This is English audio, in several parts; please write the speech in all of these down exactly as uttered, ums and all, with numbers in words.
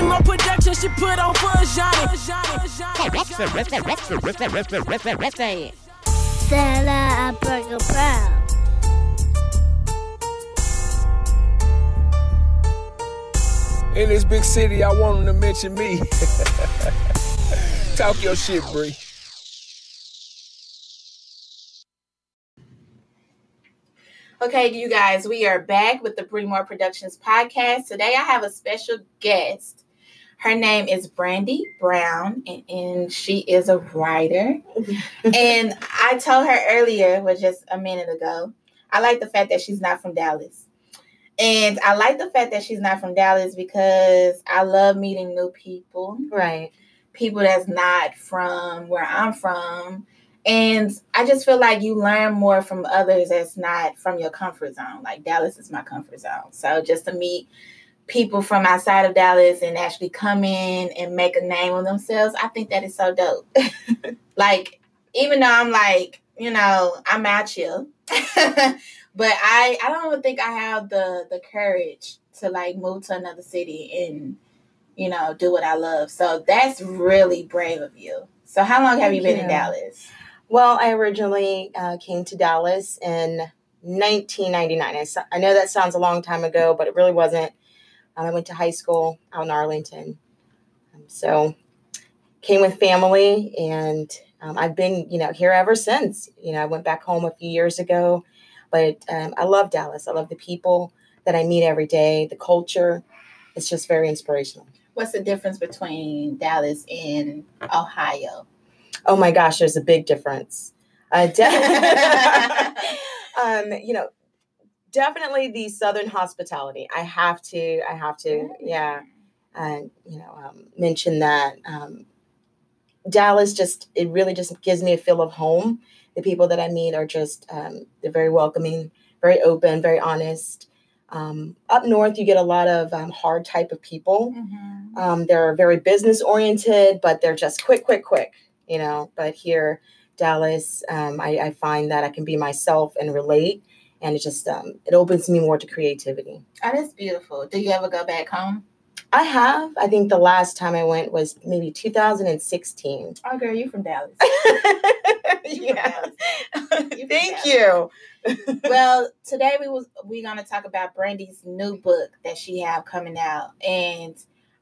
Briemore Productions, she put on for Johnny. Sarah and Brandy Brown. In this big city, I want them to mention me. Talk your shit, Brie. Okay, you guys, we are back with the Briemore Productions podcast. Today, I have a special guest. Her name is Brandy Brown, and, and she is a writer. And I told her earlier, was just a minute ago, I like the fact that she's not from Dallas. And I like the fact that she's not from Dallas because I love meeting new people. Right. People that's not from where I'm from. And I just feel like you learn more from others that's not from your comfort zone. Like Dallas is my comfort zone. So just to meet people from outside of Dallas and actually come in and make a name of themselves, I think that is so dope. Like, even though I'm like, you know, I'm out here. But I, I don't think I have the, the courage to, like, move to another city and, you know, do what I love. So that's really brave of you. So how long have you been in Dallas? Well, I originally uh, came to Dallas in nineteen ninety-nine. I, so- I know that sounds a long time ago, but it really wasn't. Um, I went to high school out in Arlington. Um, so came with family, and um, I've been, you know, here ever since. You know, I went back home a few years ago. But um, I love Dallas. I love the people that I meet every day, the culture. It's just very inspirational. What's the difference between Dallas and Ohio? Oh, my gosh, there's a big difference. Uh, de- um, you know, definitely the Southern hospitality. I have to, I have to, yeah, uh, you know, um, mention that. Um, Dallas just, it really just gives me a feel of home. The people that I meet are just, um, they're very welcoming, very open, very honest. Um, up north, you get a lot of um, hard type of people. Mm-hmm. Um, they're very business oriented, but they're just quick, quick, quick, you know. But here, Dallas, um, I, I find that I can be myself and relate. And it just, um, it opens me more to creativity. Oh, that's beautiful. Do you ever go back home? I have. I think the last time I went was maybe two thousand sixteen. Oh, girl, you from Dallas. You yeah. From Dallas. You from Thank Dallas. You. Well, today we was we're gonna talk about Brandy's new book that she have coming out, and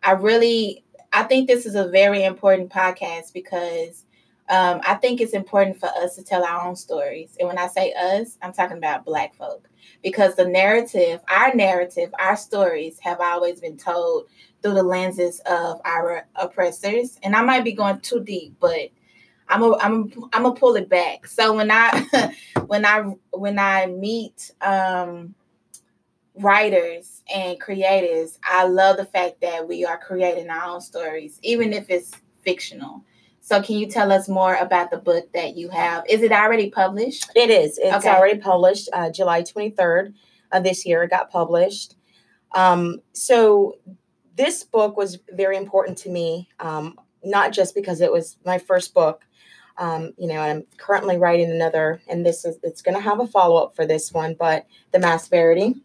I really I think this is a very important podcast because um, I think it's important for us to tell our own stories. And when I say us, I'm talking about Black folk. Because the narrative, our narrative, our stories have always been told through the lenses of our oppressors. And I might be going too deep, but I'm a, I'm a, I'm a pull it back. So when I when I when I meet um, writers and creators, I love the fact that we are creating our own stories, even if it's fictional. So can you tell us more about the book that you have? Is it already published? It is. It's okay. Already published. Uh, July twenty-third of this year, it got published. Um, so this book was very important to me, um, not just because it was my first book, um, you know, and I'm currently writing another, and this is it's going to have a follow-up for this one, but The Masperity.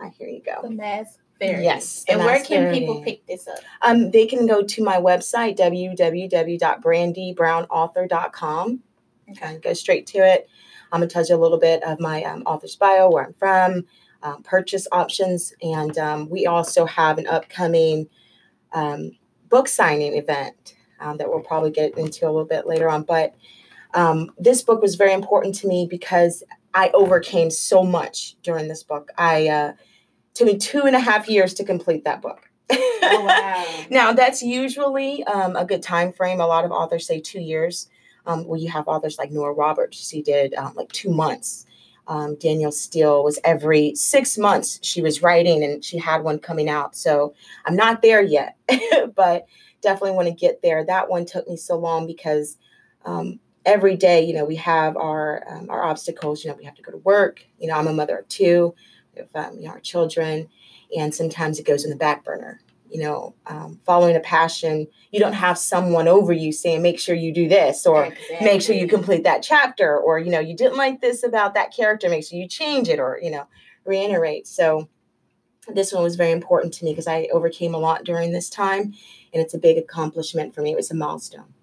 Ah, here you go. The Masperity. Yes. And where can people pick this up? Um, they can go to my website, w w w dot brandy brown author dot com. Okay. Go straight to it. I'm going to tell you a little bit of my um, author's bio, where I'm from, uh, purchase options. And um, we also have an upcoming um, book signing event um, that we'll probably get into a little bit later on. But um, this book was very important to me because I overcame so much during this book. I, uh, Took me two and a half years to complete that book. Oh, wow. Now, that's usually um, a good time frame. A lot of authors say two years. Um, well, you have authors like Nora Roberts. She did um, like two months. Um, Danielle Steel was every six months she was writing, and she had one coming out. So I'm not there yet, but definitely want to get there. That one took me so long because um, every day, you know, we have our um, our obstacles. You know, we have to go to work. You know, I'm a mother of two. Of um, you know, our children, and sometimes it goes in the back burner. You know, um, following a passion, you don't have someone over you saying, make sure you do this, or exactly. Make sure you complete that chapter, or, you know, you didn't like this about that character, make sure you change it, or, you know, reiterate. So this one was very important to me because I overcame a lot during this time, and it's a big accomplishment for me. It was a milestone.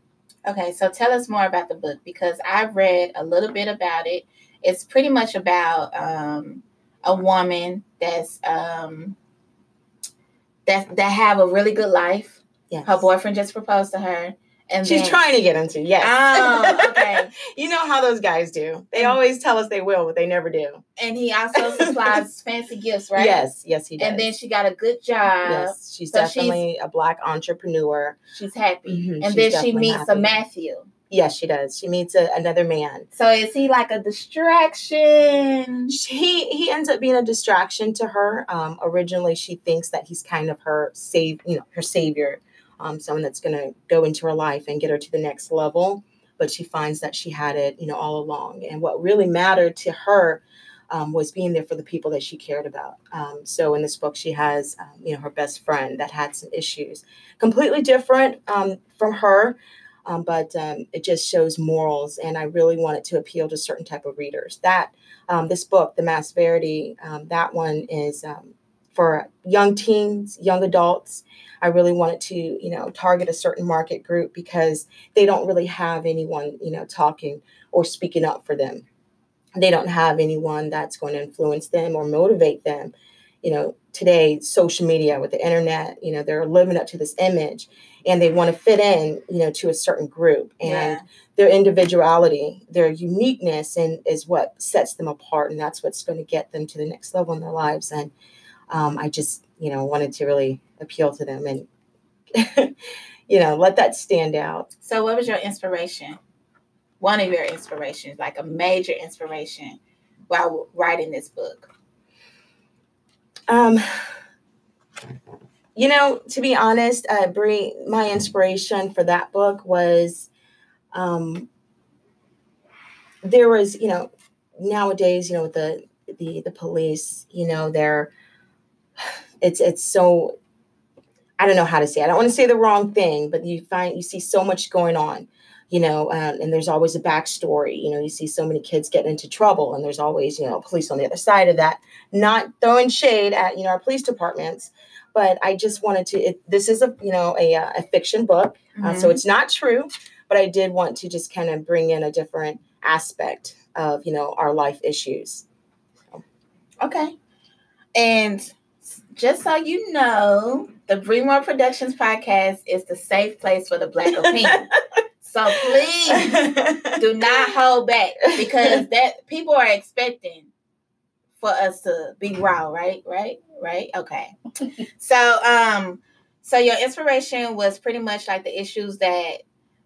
Okay, so tell us more about the book, because I've read a little bit about it. It's pretty much about um, a woman that's um, that that have a really good life. Yes. Her boyfriend just proposed to her. And She's then, trying to get into, yes. Oh, okay. You know how those guys do. They mm-hmm. always tell us they will, but they never do. And he also supplies fancy gifts, right? Yes, yes, he does. And then she got a good job. Yes, she's so definitely she's, a black entrepreneur. She's happy. Mm-hmm, and she's then she meets happy. a Matthew. Yes, she does. She meets a, another man. So is he like a distraction? He he ends up being a distraction to her. Um, originally, she thinks that he's kind of her save, you know, her savior. Um, someone that's going to go into her life and get her to the next level. But she finds that she had it, you know, all along. And what really mattered to her um, was being there for the people that she cared about. Um, so in this book, she has, um, you know, her best friend that had some issues, completely different um, from her. Um, but um, it just shows morals. And I really wanted to appeal to certain type of readers. That um, this book, The Masperity, um, that one is um, for young teens, young adults. I really wanted to, you know, target a certain market group because they don't really have anyone, you know, talking or speaking up for them. They don't have anyone that's going to influence them or motivate them. You know, today, social media with the internet, you know, they're living up to this image and they want to fit in, you know, to a certain group, and yeah. their individuality, their uniqueness and is what sets them apart. And that's what's going to get them to the next level in their lives. And um, I just, you know, wanted to really appeal to them and, you know, let that stand out. So what was your inspiration? One of your inspirations, like a major inspiration while writing this book? Um, you know, to be honest, uh, Brie, my inspiration for that book was um, there was, you know, nowadays, you know, with the, the, the police, you know, they're, It's it's so, I don't know how to say it. I don't want to say the wrong thing, but you find you see so much going on, you know, um, and there's always a backstory. You know, you see so many kids getting into trouble, and there's always, you know, police on the other side of that. Not throwing shade at, you know, our police departments, but I just wanted to. It, this is a you know a a fiction book, mm-hmm. uh, so it's not true, but I did want to just kind of bring in a different aspect of, you know, our life issues. So. Okay, and. Just so you know, the Briemore Productions podcast is the safe place for the Black opinion. So please do not hold back, because that people are expecting for us to be raw, right? Right? Right? Okay. So, um, so your inspiration was pretty much like the issues that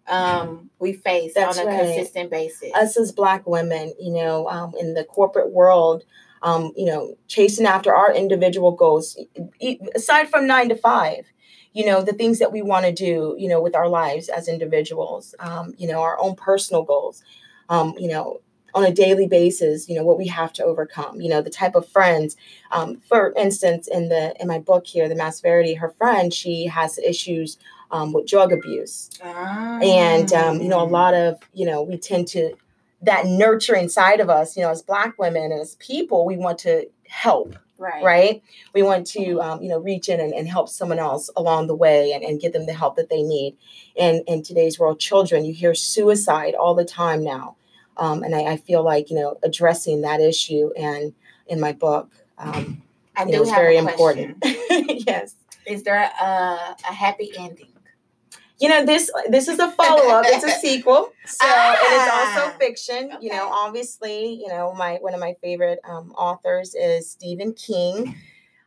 um, we face That's on a right. consistent basis. Us as Black women, you know, um, in the corporate world. Um, you know, chasing after our individual goals, aside from nine to five, you know, the things that we want to do, you know, with our lives as individuals, um, you know, our own personal goals, um, you know, on a daily basis, you know, what we have to overcome, you know, the type of friends, um, for instance, in the, in my book here, The Masperity, her friend, she has issues um, with drug abuse. Ah. And, um, you know, a lot of, you know, we tend to, that nurturing side of us, you know, as Black women and as people, we want to help, right? right? We want to, um, you know, reach in and, and help someone else along the way and, and get them the help that they need. And in today's world, children, you hear suicide all the time now. Um, and I, I feel like, you know, addressing that issue and in my book, um, I do know, is very important. Yes. Is there a, a happy ending? You know, this this is a follow-up. It's a sequel. So ah, and it's also fiction. Okay. You know, obviously, you know, my one of my favorite um, authors is Stephen King.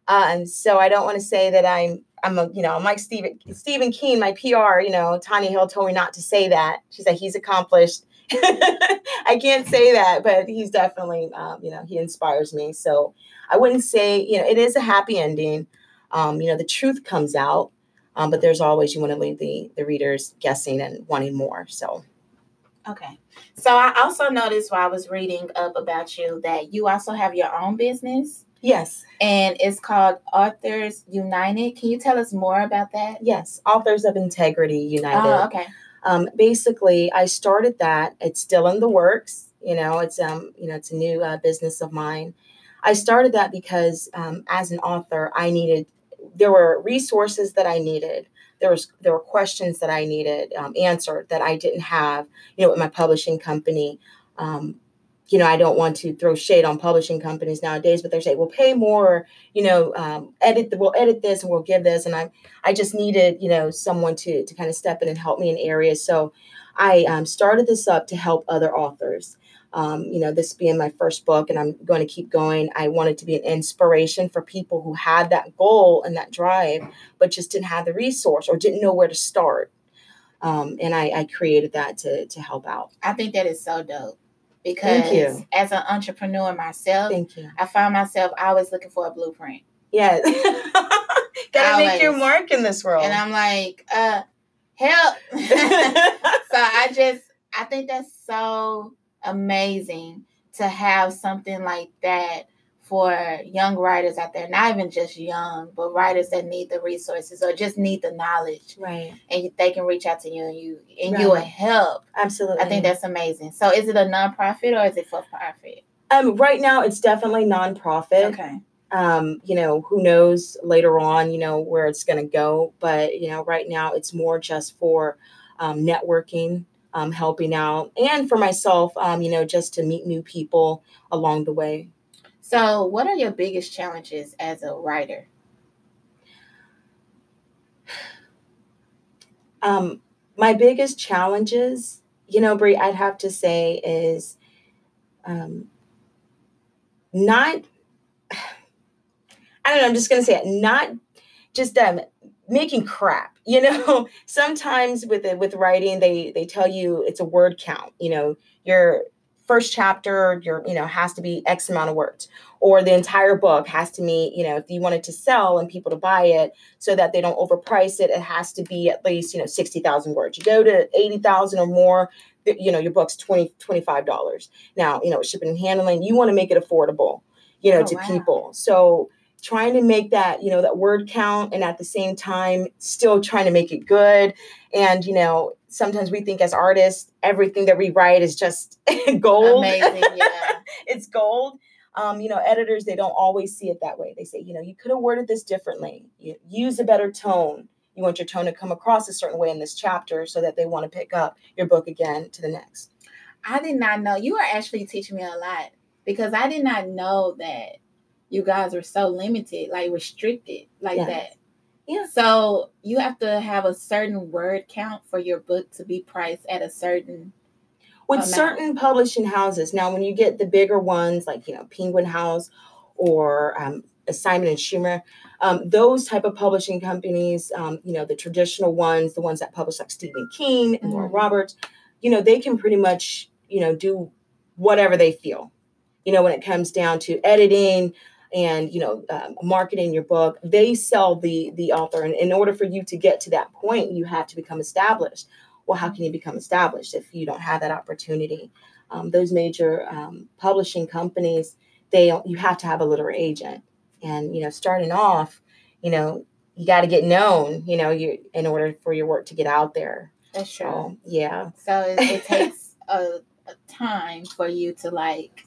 Uh, and so I don't want to say that I'm, I'm a, you know, I'm like Stephen, Stephen King, my P R, you know, Tanya Hill told me not to say that. She said he's accomplished. I can't say that, but he's definitely, um, you know, he inspires me. So I wouldn't say, you know, it is a happy ending. Um, you know, the truth comes out. Um, but there's always, you want to leave the, the readers guessing and wanting more. So, okay. So I also noticed while I was reading up about you that you also have your own business. Yes. And it's called Authors United. Can you tell us more about that? Yes. Authors of Integrity United. Oh, okay. Um, basically, I started that. It's still in the works. You know, it's, um, you know, it's a new uh, business of mine. I started that because um, as an author, I needed, there were resources that I needed. There was, there were questions that I needed um, answered that I didn't have, you know, with my publishing company. Um, you know, I don't want to throw shade on publishing companies nowadays, but they're saying, we'll pay more, you know, um, edit, the, we'll edit this and we'll give this. And I, I just needed, you know, someone to, to kind of step in and help me in areas. So I um, started this up to help other authors. Um, you know, this being my first book, and I'm going to keep going. I wanted to be an inspiration for people who had that goal and that drive, but just didn't have the resource or didn't know where to start. Um, and I, I created that to, to help out. I think that is so dope. Because as an entrepreneur myself, Thank you. I find myself always looking for a blueprint. Yes. Gotta always. Make your mark in this world. And I'm like, uh, help. So I just, I think that's so amazing to have something like that for young writers out there. Not even just young, but writers that need the resources or just need the knowledge. Right. And you, they can reach out to you and you and right. you will help. Absolutely. I think that's amazing. So is it a nonprofit or is it for profit? Um, right now it's definitely nonprofit. Okay. Um, you know, who knows later on, you know, where it's going to go. But, you know, right now it's more just for um, networking. Um, helping out, and for myself, um, you know, just to meet new people along the way. So what are your biggest challenges as a writer? Um, my biggest challenges, you know, Brie, I'd have to say is um, not, I don't know, I'm just going to say it, not just um, making crap. You know, sometimes with with writing, they they tell you it's a word count. You know, your first chapter, your you know has to be X amount of words, or the entire book has to meet. You know, if you want it to sell and people to buy it, so that they don't overprice it, it has to be at least you know sixty thousand words. You go to eighty thousand or more, you know, your book's twenty twenty five dollars. Now, you know, shipping and handling, you want to make it affordable, you know, oh, to wow. people. So. Trying to make that, you know, that word count, and at the same time, still trying to make it good. And, you know, sometimes we think as artists, everything that we write is just gold. Amazing, yeah. It's gold. Um, you know, editors, they don't always see it that way. They say, you know, you could have worded this differently. You use a better tone. You want your tone to come across a certain way in this chapter so that they want to pick up your book again to the next. I did not know. You are actually teaching me a lot, because I did not know that you guys were so limited, like restricted like yes. that. Yeah. So you have to have a certain word count for your book to be priced at a certain With amount. Certain publishing houses. Now, when you get the bigger ones, like, you know, Penguin House or um, Simon and Schuster, um, those type of publishing companies, um, you know, the traditional ones, the ones that publish like Stephen King and mm-hmm. Nora Roberts, you know, they can pretty much, you know, do whatever they feel, you know, when it comes down to editing, and, you know, um, marketing your book, they sell the the author. And in order for you to get to that point, you have to become established. Well, how can you become established if you don't have that opportunity? Um, those major um, publishing companies, they you have to have a literary agent. And, you know, starting off, you know, you got to get known, you know, you in order for your work to get out there. That's true. So, yeah. So it, it takes a, a time for you to, like,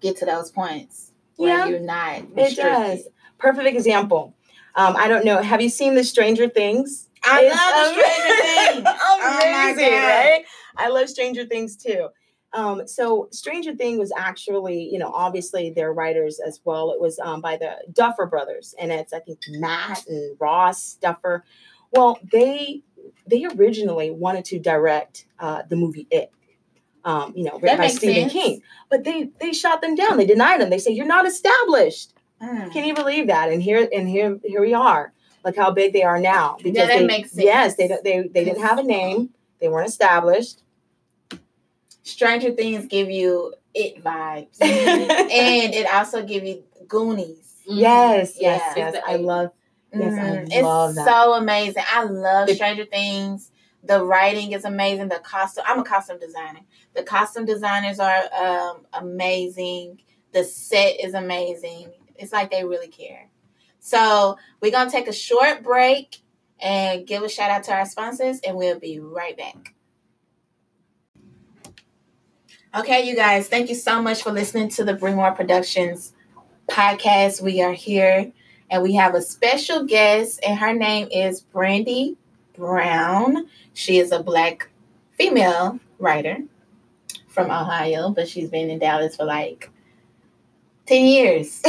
get to those points. Yeah, you're not it does. Perfect example. Um, I don't know. Have you seen the Stranger Things? I it's love Stranger Things. Amazing, oh right? I love Stranger Things too. Um, so Stranger Things was actually, you know, obviously their writers as well. It was um, by the Duffer Brothers, and it's I think Matt and Ross Duffer. Well, they they originally wanted to direct uh, the movie It. Um, you know, written by Stephen King, but they, they shot them down. They denied them. They say, you're not established. Mm. Can you believe that? And here, and here, here we are. Look how big they are now. Because yeah, that they, makes sense. Yes. They, they, they didn't have a name. They weren't established. Stranger Things give you It vibes. And it also give you Goonies. Mm. Yes. Yes. Yeah. Yes. I love, mm. yes. I love it's that. It's so amazing. I love Stranger Things. The writing is amazing. The costume, I'm a costume designer. The costume designers are um, amazing. The set is amazing. It's like they really care. So we're going to take a short break and give a shout out to our sponsors, and we'll be right back. Okay, you guys, thank you so much for listening to the Briemore Productions podcast. We are here and we have a special guest, and her name is Brandy Brown. She is a Black female writer from Ohio, but she's been in Dallas for like ten years.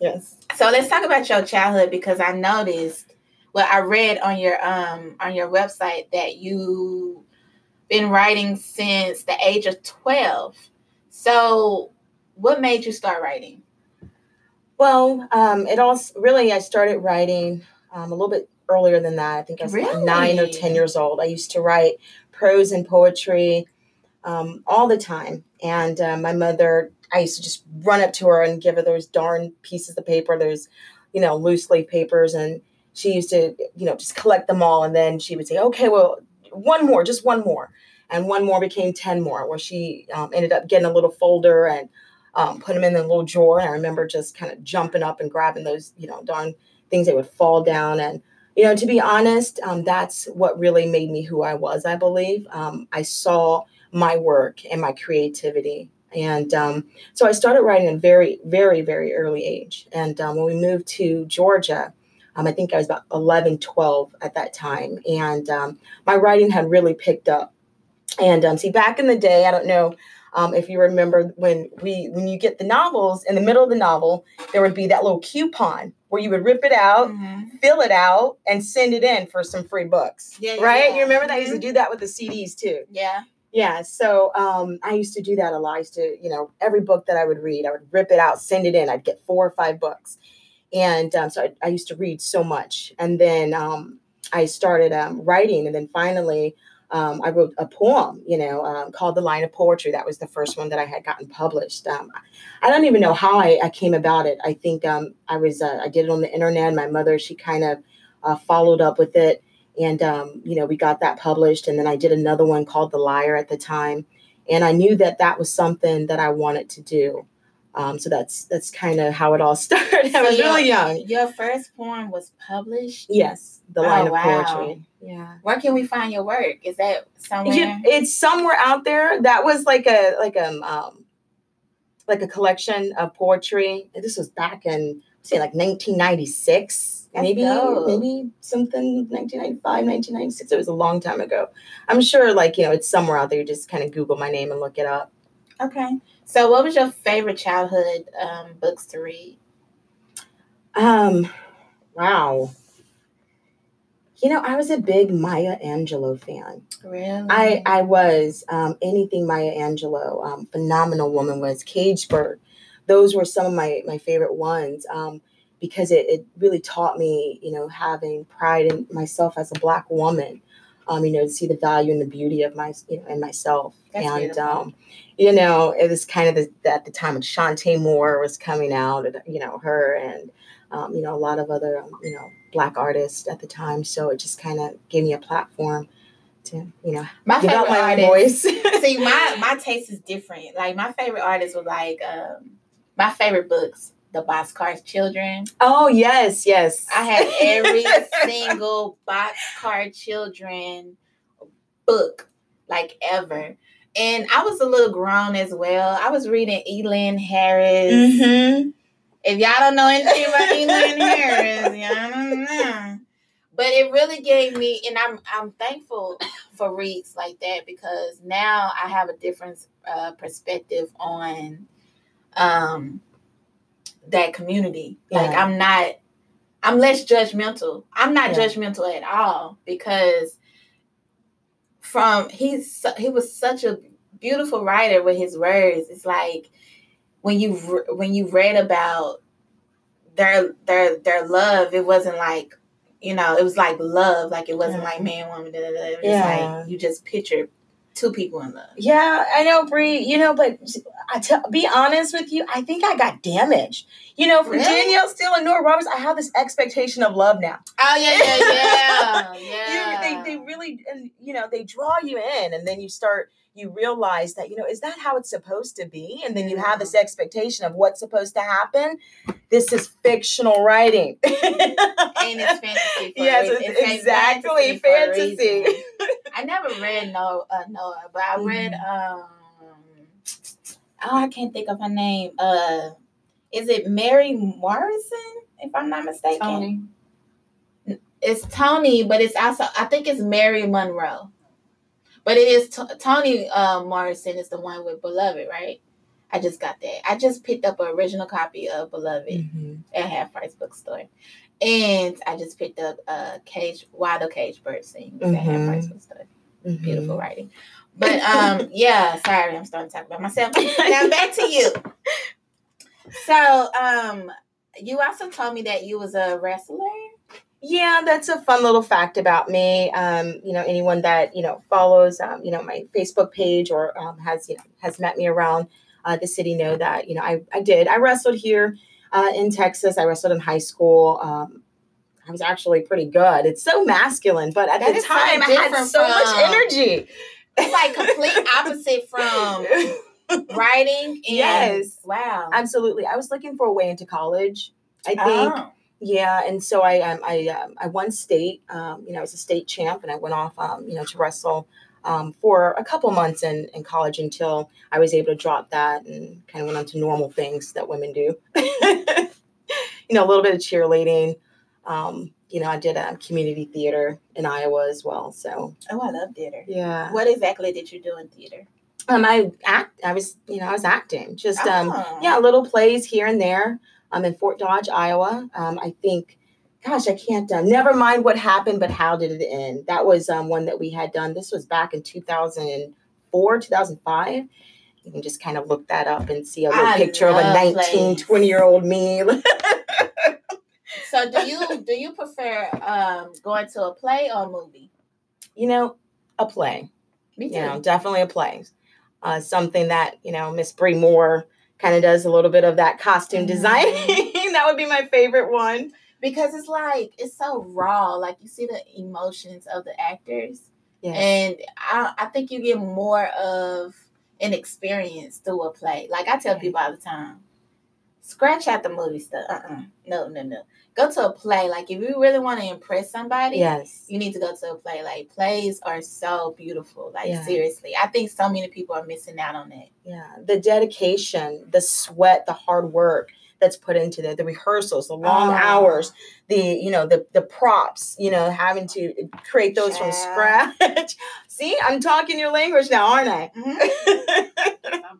Yes. So let's talk about your childhood, because I noticed, well, I read on your um on your website that you've been writing since the age of twelve. So what made you start writing? Well, um, it all really, I started writing um, a little bit earlier than that. I think I was really? like nine or ten years old. I used to write prose and poetry um, all the time. And uh, my mother, I used to just run up to her and give her those darn pieces of paper, those, you know, loose leaf papers. And she used to, you know, just collect them all. And then she would say, okay, well, one more, just one more. And one more became ten more, where she um, ended up getting a little folder and um, put them in a little drawer. And I remember just kind of jumping up and grabbing those, you know, darn things that would fall down. And, you know, to be honest, um, that's what really made me who I was, I believe. Um, I saw my work and my creativity. And um, so I started writing at a very, very, very early age. And um, when we moved to Georgia, um, I think I was about eleven, twelve at that time. And um, my writing had really picked up. And um, see, back in the day, I don't know um, if you remember when we when you get the novels, in the middle of the novel, there would be that little coupon where you would rip it out, mm-hmm. fill it out, and send it in for some free books. Yeah, right? Yeah. You remember that? I used to do that with the C Ds, too. Yeah. Yeah. So um, I used to do that a lot. I used to, you know, every book that I would read, I would rip it out, send it in. I'd get four or five books. And um, so I, I used to read so much. And then um, I started um, writing. And then finally... Um, I wrote a poem, you know, um, called The Line of Poetry. That was the first one that I had gotten published. Um, I don't even know how I, I came about it. I think um, I was, uh, I did it on the internet. My mother, she kind of uh, followed up with it. And, um, you know, we got that published. And then I did another one called The Liar at the time. And I knew that that was something that I wanted to do. Um, so that's that's kind of how it all started. So I was your, really young. Your first poem was published? Yes, The Line oh, wow. of Poetry. Yeah. Where can we find your work? Is that somewhere? You, it's somewhere out there. That was like a like a um, like a collection of poetry. This was back in say like nineteen ninety-six, That's maybe dope. maybe something nineteen ninety-five, nineteen ninety-six. It was a long time ago. I'm sure, like, you know, it's somewhere out there. You just kind of Google my name and look it up. Okay. So what was your favorite childhood um, books to read? Um, wow. You know, I was a big Maya Angelou fan. Really? I, I was. Um, anything Maya Angelou, um, Phenomenal Woman was, Cage Bird. Those were some of my, my favorite ones um, because it, it really taught me, you know, having pride in myself as a Black woman. Um, you know, to see the value and the beauty of my, you know, and myself. That's and, um, you know, it was kind of the, at the time when Shantae Moore was coming out, and, you know, her and, um, you know, a lot of other, um, you know, Black artists at the time. So it just kind of gave me a platform to, you know, my develop favorite my own voice. See, my, my taste is different. Like, my favorite artists were like, um, my favorite books. The Boxcar Children. Oh, yes, yes. I had every single Boxcar Children book, like, ever. And I was a little grown as well. I was reading E. Lynn Harris. Mm-hmm. If y'all don't know anything about E. Lynn Harris, y'all don't know. But it really gave me, and I'm I'm thankful for reads like that, because now I have a different uh, perspective on... um. that community. Yeah. Like, I'm not, I'm less judgmental. I'm not yeah. judgmental at all, because from, he's, he was such a beautiful writer with his words. It's like when you, when you read about their, their, their love, it wasn't like, you know, it was like love. Like, it wasn't yeah. like man, woman, da, da, da. It was yeah. like, you just pictured two people in love. Yeah, I know, Brie. You know, but I t- be honest with you, I think I got damaged. You know, for really? Danielle Steel and Nora Roberts, I have this expectation of love now. Oh yeah, yeah, yeah. yeah. You, they they really, and, you know, they draw you in, and then you start, you realize that, you know, is that how it's supposed to be? And then you have this expectation of what's supposed to happen. This is fictional writing, and it's fantasy. For yes, it's it's exactly fantasy. fantasy. I never read no uh, Noah, but I read um oh I can't think of her name. Uh, Is it Mary Morrison, if I'm not mistaken? Tony. It's Tony, but it's also, I think it's Mary Monroe. But it is t- Toni uh, Morrison is the one with Beloved, right? I just got that. I just picked up an original copy of Beloved mm-hmm. at Half Price Bookstore. And I just picked up uh, Cage, Why the Caged Bird Sings mm-hmm. at Half Price Bookstore. Mm-hmm. Beautiful writing. But um, yeah, sorry, I'm starting to talk about myself. Now back to you. So um, you also told me that you was a wrestler. Yeah, that's a fun little fact about me. Um, you know, anyone that, you know, follows, um, you know, my Facebook page or um, has, you know, has met me around uh, the city know that, you know, I, I did. I wrestled here uh, in Texas. I wrestled in high school. Um, I was actually pretty good. It's so masculine, but at that the time I had so from, much energy. It's like complete opposite from writing. And, yes. Wow. Absolutely. I was looking for a way into college, I think. Oh. Yeah, and so I um, I um, I won state. Um, you know, I was a state champ, and I went off, um, you know, to wrestle um, for a couple months in, in college until I was able to drop that and kind of went on to normal things that women do. You know, a little bit of cheerleading. Um, you know, I did a community theater in Iowa as well. So oh, I love theater. Yeah. What exactly did you do in theater? Um, I act. I was, you know, I was acting. Just oh. um, yeah, little plays here and there. I'm um, in Fort Dodge, Iowa. Um, I think, gosh, I can't, uh, never mind what happened, but how did it end? That was um, one that we had done. This was back in two thousand four, two thousand five. You can just kind of look that up and see a little I picture of a nineteen, twenty-year-old me. So do you do you prefer um, going to a play or a movie? You know, a play. Me too. You know, definitely a play. Uh, something that, you know, Miss Brie Moore kind of does a little bit of that costume design. Mm-hmm. That would be my favorite one. Because it's like, it's so raw. Like, you see the emotions of the actors. Yes. And I, I think you get more of an experience through a play. Like, I tell okay. people all the time, scratch out the movie stuff. Uh-uh. No, no, no. Go to a play. Like, if you really want to impress somebody, yes. you need to go to a play. Like, plays are so beautiful. Like, yes. seriously. I think so many people are missing out on that. Yeah. The dedication, the sweat, the hard work that's put into the, the rehearsals, the long oh. hours, the, you know, the, the props, you know, having to create those yeah. from scratch. See, I'm talking your language now, aren't I? Mm-hmm.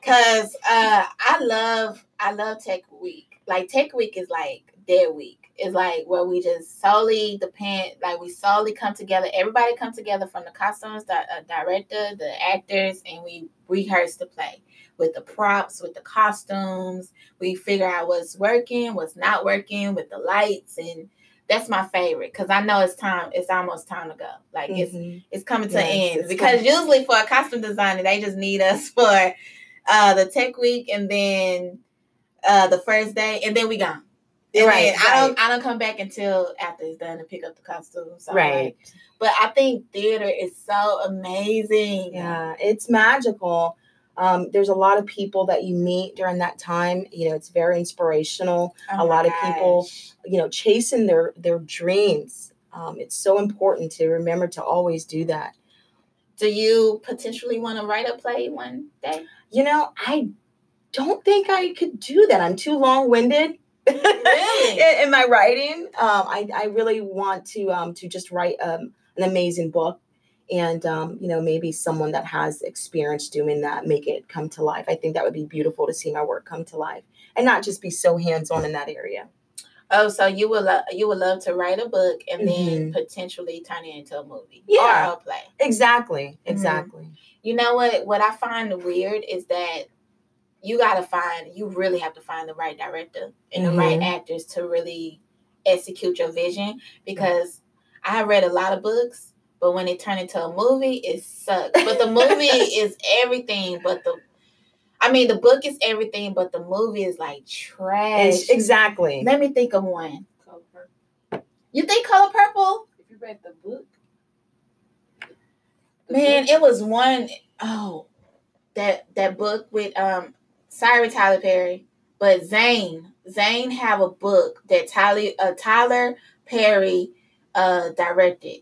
Because uh, I love, I love Tech Week. Like, Tech Week is like their week. It's like where we just solely depend, like we solely come together. Everybody come together from the costumes, the uh, director, the actors, and we rehearse the play with the props, with the costumes. We figure out what's working, what's not working, with the lights. And that's my favorite because I know it's time. It's almost time to go. Like, mm-hmm. it's it's coming to yes, an end. Because coming. Usually for a costume designer, they just need us for uh, the Tech Week and then... Uh, the first day, and then we gone. And right, right. I don't. I don't come back until after it's done and pick up the costumes. So right. Like, but I think theater is so amazing. Yeah, it's magical. Um, there's a lot of people that you meet during that time. You know, it's very inspirational. Oh a lot gosh. Of people, you know, chasing their their dreams. Um, it's so important to remember to always do that. Do you potentially want to write a play one day? You know, I. don't think I could do that. I'm too long-winded really? in, in my writing. Um, I, I really want to um, to just write um, an amazing book and, um, you know, maybe someone that has experience doing that, make it come to life. I think that would be beautiful to see my work come to life and not just be so hands-on in that area. Oh, so you would, lo- you would love to write a book and mm-hmm. then potentially turn it into a movie yeah. or a play. Exactly, exactly. Mm-hmm. You know what? What I find weird is that you gotta find, you really have to find the right director and mm-hmm. the right actors to really execute your vision. Because mm-hmm. I read a lot of books, but when it turned into a movie, it sucks. But the movie is everything, but the, I mean, the book is everything, but the movie is like trash. It's, exactly. Let me think of one. Color Purple. You think Color Purple? If you read the book. The Man, book. It was one, oh, that, that book with, um, sorry, Tyler Perry, but Zane, Zane have a book that Tyler, uh, Tyler Perry uh, directed.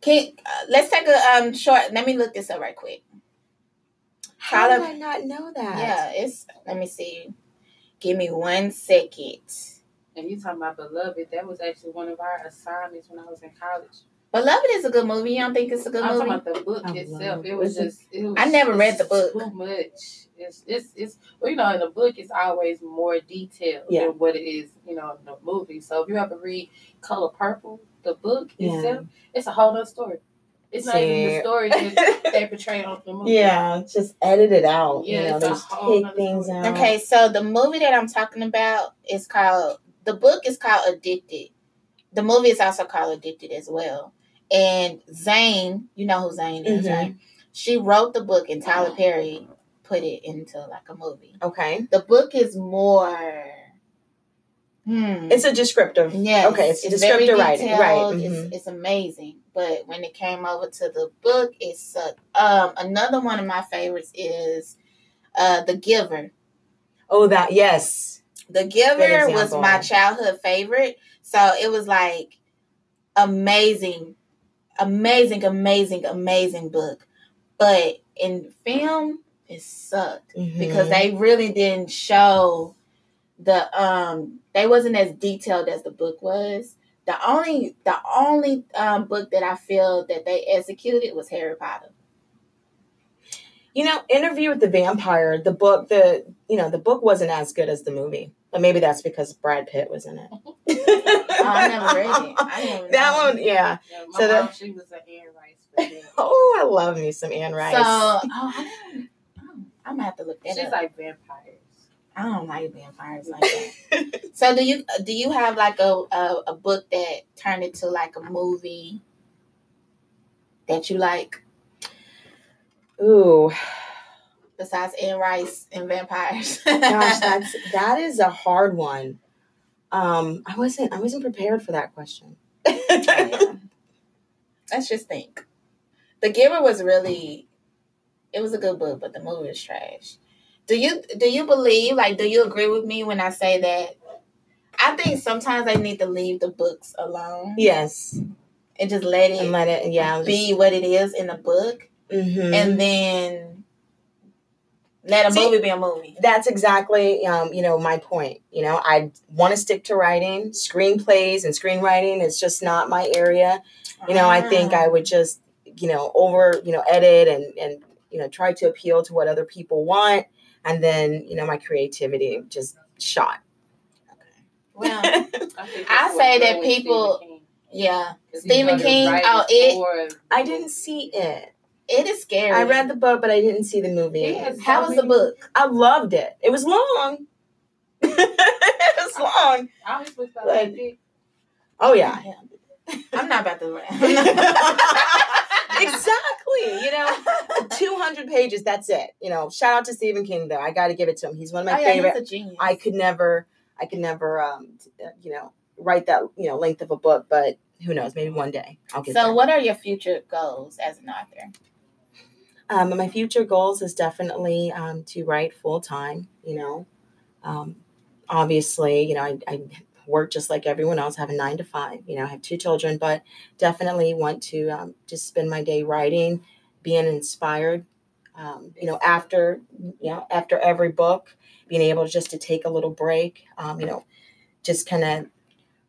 Can uh, let's take a um short. Let me look this up right quick. How Tyler, did I not know that? Yeah, it's, let me see. Give me one second. And you talking about Beloved. That was actually one of our assignments when I was in college. Beloved is a good movie. You don't think it's a good I'm movie? I'm talking about the book I itself. It was, it was just, it was I never read the book. Too much. It's, it's, it's, well, you know, in the book, it's always more detailed yeah. than what it is, you know, in the movie. So if you ever read Color Purple, the book yeah. itself, it's a whole other story. It's not yeah. even the story that they portray on the movie. Yeah, just edit it out. Yeah, you know, just take things movie. out. Okay, so the movie that I'm talking about is called, the book is called Addicted. The movie is also called Addicted as well. And Zane, you know who Zane is, mm-hmm. right? She wrote the book and Tyler Perry put it into like a movie. Okay. The book is more... Hmm. It's a descriptive. Yeah. Okay, it's, it's a descriptive writing. Right. Mm-hmm. It's, it's amazing. But when it came over to the book, it sucked. Um, another one of my favorites is uh, The Giver. Oh, that, yes. The Giver was my childhood favorite. So it was like amazing, amazing, amazing, amazing book. But in film, it sucked mm-hmm. because they really didn't show the um they wasn't as detailed as the book was. The only the only um book that I feel that they executed was Harry Potter. You know, Interview with the Vampire, the book the you know, the book wasn't as good as the movie. But maybe that's because Brad Pitt was in it. oh, I never read it. I never read that one, it. yeah. yeah my so mom, that, she was an Anne Rice fan. Oh, I love me some Anne Rice. So oh, I don't, I'm gonna have to look that She's up. Like vampires. I don't like vampires like that. So do you do you have like a, a, a book that turned into like a movie that you like? Ooh. Besides Anne Rice and vampires. Gosh, that's that is a hard one. Um, I wasn't I wasn't prepared for that question. Yeah. Let's just think. The Giver was really it was a good book, but the movie was trash. Do you do you believe, like, do you agree with me when I say that? I think sometimes they need to leave the books alone. Yes. And just let it, and let it yeah, be just... what it is in the book. Mm-hmm. And then let a See, movie be a movie. That's exactly, um, you know, my point. You know, I want to stick to writing. Screenplays and screenwriting is just not my area. You know, uh-huh. I think I would just, you know, over, you know, edit and, and, you know, try to appeal to what other people want. And then, you know, my creativity just shot. Okay. Well, I, I say that people, Stephen yeah. Stephen King, right oh, it. I didn't see it. It is scary. I read the book, but I didn't see the movie. How was the book? I loved it. It was long. it was long. I always wish I liked it. Oh, yeah. I'm not about to exactly, you know, two hundred pages, that's it. You know, shout out to Stephen King, though. I got to give it to him. He's one of my oh, yeah, favorite. He's a genius. I could never, I could never, um, you know, write that, you know, length of a book, but who knows, maybe one day I'll get So there. What are your future goals as an author? Um, my future goals is definitely um, to write full-time, you know. Um, obviously, you know, I, I work just like everyone else, have a nine to five, you know, I have two children, but definitely want to um, just spend my day writing, being inspired, um, you know, after, you know, after every book, being able just to take a little break, um, you know, just kind of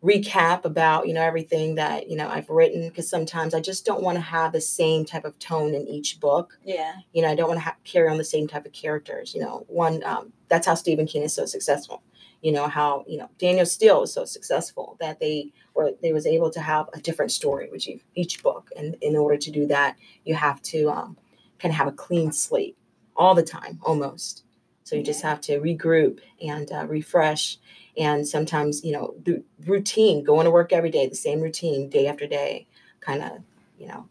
recap about, you know, everything that, you know, I've written. Cause sometimes I just don't want to have the same type of tone in each book. Yeah. You know, I don't want to ha- carry on the same type of characters, you know, one, um, that's how Stephen King is so successful. You know, how, you know, Danielle Steel was so successful that they were, they was able to have a different story with each, each book. And in order to do that, you have to um, kind of have a clean slate all the time, almost. So you yeah. just have to regroup and uh, refresh. And sometimes, you know, the routine, going to work every day, the same routine, day after day, kind of, you know.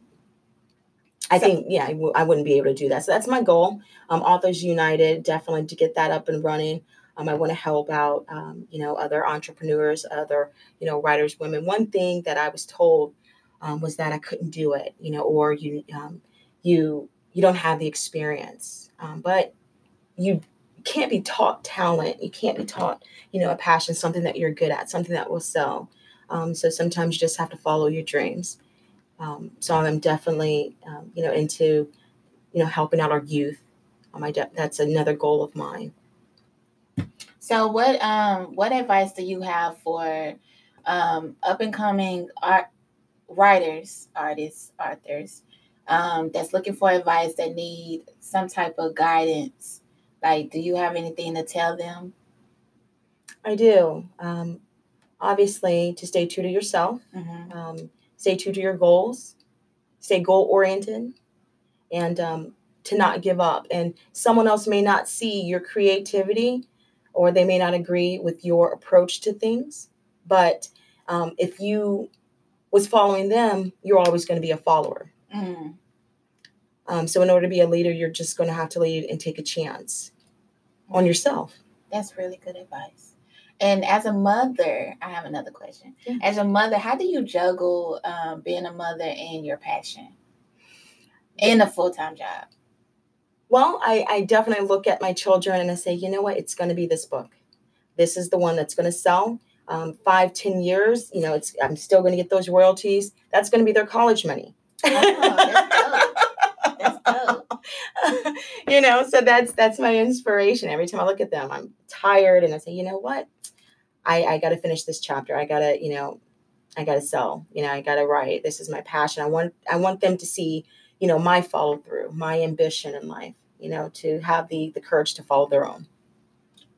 I so, think, yeah, I, w- I wouldn't be able to do that. So that's my goal. Um, Authors United, definitely to get that up and running. Um, I want to help out, um, you know, other entrepreneurs, other, you know, writers, women. One thing that I was told um, was that I couldn't do it, you know, or you, um, you, you don't have the experience. Um, but you can't be taught talent. You can't be taught, you know, a passion, something that you're good at, something that will sell. Um, so sometimes you just have to follow your dreams. Um, so I'm definitely, um, you know, into, you know, helping out our youth. on my de- that's another goal of mine. So what um what advice do you have for um up and coming art writers, artists, authors um that's looking for advice, that need some type of guidance? Like, do you have anything to tell them? I do. Um, obviously, to stay true to yourself, mm-hmm. um, stay true to your goals, stay goal-oriented, and um, to not give up. And someone else may not see your creativity, or they may not agree with your approach to things. But um, if you was following them, you're always going to be a follower. Mm-hmm. Um, so in order to be a leader, you're just going to have to lead and take a chance mm-hmm. on yourself. That's really good advice. And as a mother, I have another question. Yeah. As a mother, how do you juggle um, being a mother and your passion in a full-time job? Well, I, I definitely look at my children and I say, you know what? It's going to be this book. This is the one that's going to sell. Um, five, ten years, you know, it's I'm still going to get those royalties. That's going to be their college money. Oh, that's dope. That's dope. You know, so that's that's my inspiration. Every time I look at them, I'm tired and I say, you know what? I, I got to finish this chapter. I got to, you know, I got to sell, you know, I got to write. This is my passion. I want I want them to see, you know, my follow through, my ambition in life, you know, to have the, the courage to follow their own.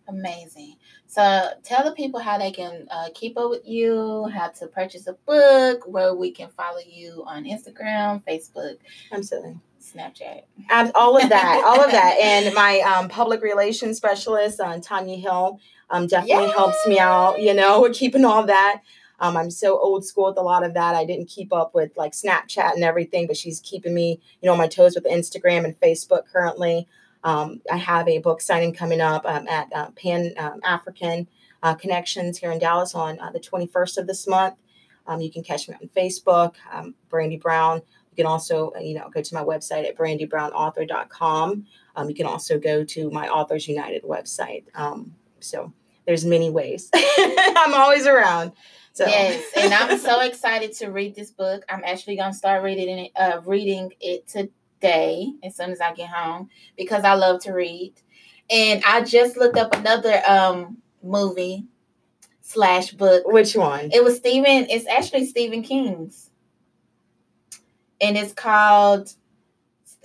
Amazing. So tell the people how they can uh, keep up with you, how to purchase a book, where we can follow you on Instagram, Facebook. Absolutely. Snapchat. Um, all of that. all of that. And my um, public relations specialist, um, Tanya Hill, um, definitely Yay! helps me out, you know, with keeping all that. Um, I'm so old school with a lot of that. I didn't keep up with like Snapchat and everything, but she's keeping me, you know, on my toes with Instagram and Facebook currently. Um, I have a book signing coming up um, at uh, Pan um, African uh, Connections here in Dallas on uh, the twenty-first of this month. Um, you can catch me on Facebook, um, Brandy Brown. You can also, you know, go to my website at brandy brown author dot com. Um, you can also go to my Authors United website. Um, so there's many ways. I'm always around. So. Yes, and I'm so excited to read this book. I'm actually going to start reading it, uh, reading it today as soon as I get home, because I love to read. And I just looked up another um, movie slash book. Which one? It was Stephen. It's actually Stephen King's. And it's called,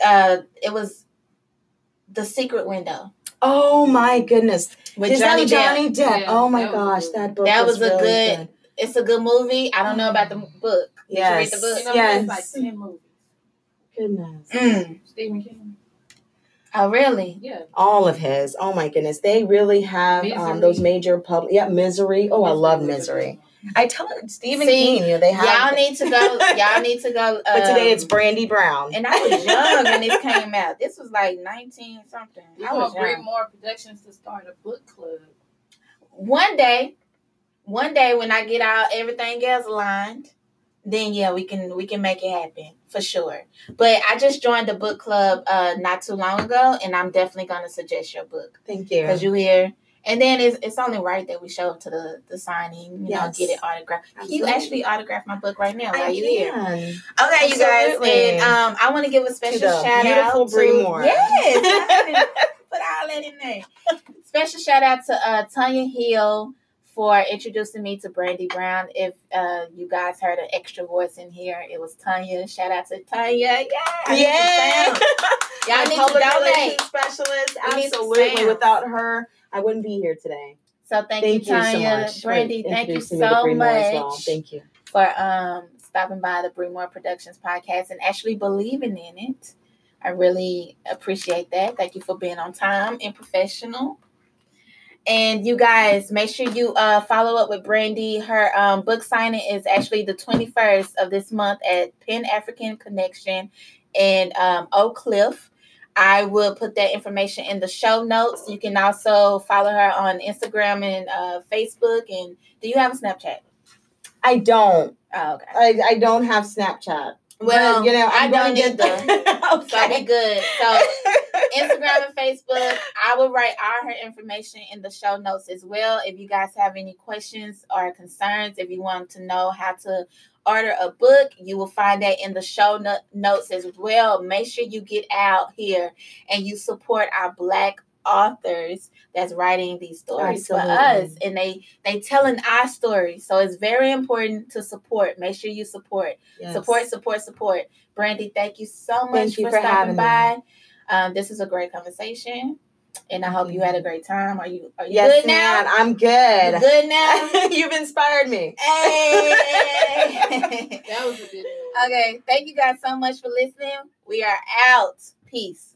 uh, it was The Secret Window. Oh, my goodness. With Is Johnny, that Johnny Depp. Depp. Yeah, oh, my that gosh. Good. That book That was, was a really good, good, it's a good movie. I don't know about the book. Yes. Did you read the book? You know, yes. It's like ten movies. Goodness. Mm. Stephen King. Oh, really? Yeah. All of his. Oh, my goodness. They really have um, those major public. Yeah, Misery. Oh, Misery. I love Misery. I tell it, Stephen King, you know, they have. Y'all need to go. Y'all need to go. Um, but today it's Brandy Brown. And I was young when this came out. This was like nineteen something. You I want Briemore Productions to start a book club. One day, one day when I get out everything else aligned, then yeah, we can we can make it happen for sure. But I just joined the book club uh, not too long ago, and I'm definitely going to suggest your book. Thank you, because you hear. And then it's it's only right that we show up to the, the signing, you yes. know, get it autographed. Absolutely. You actually autograph my book right now while I you here. Okay, Absolutely. You guys. And um, I want to give a special shout beautiful out Brie Moore. To yes, put all that in there. Special shout out to uh, Tanya Hill for introducing me to Brandy Brown. If uh, you guys heard an extra voice in here, it was Tanya. Shout out to Tanya. Yeah, yeah. Y'all need to donate. Specialist, absolutely. Without her, I wouldn't be here today. So thank, thank you, Tanya. You so Brandy, thank you so much well. Thank you. for um, stopping by the Briemore Productions podcast and actually believing in it. I really appreciate that. Thank you for being on time and professional. And you guys, make sure you uh, follow up with Brandy. Her um, book signing is actually the twenty-first of this month at Pan African Connection in um, Oak Cliff. I will put that information in the show notes. You can also follow her on Instagram and uh, Facebook. And do you have a Snapchat? I don't. Oh, okay. I, I don't have Snapchat. Well, but, you know, I'm I don't get them. Okay. So we good. So Instagram and Facebook. I will write all her information in the show notes as well. If you guys have any questions or concerns, if you want to know how to order a book. You will find that in the show no- notes as well. Make sure you get out here and you support our Black authors that's writing these stories Absolutely. For us, and they they telling our stories. So it's very important to support. Make sure you support, yes. support, support, support. Brandy, thank you so much you for, for stopping by. Um, this is a great conversation. And I hope you had a great time. Are you Are you yes, good now? Man, I'm good. You good now? You've inspired me. Hey. That was a good one. Okay. Thank you guys so much for listening. We are out. Peace.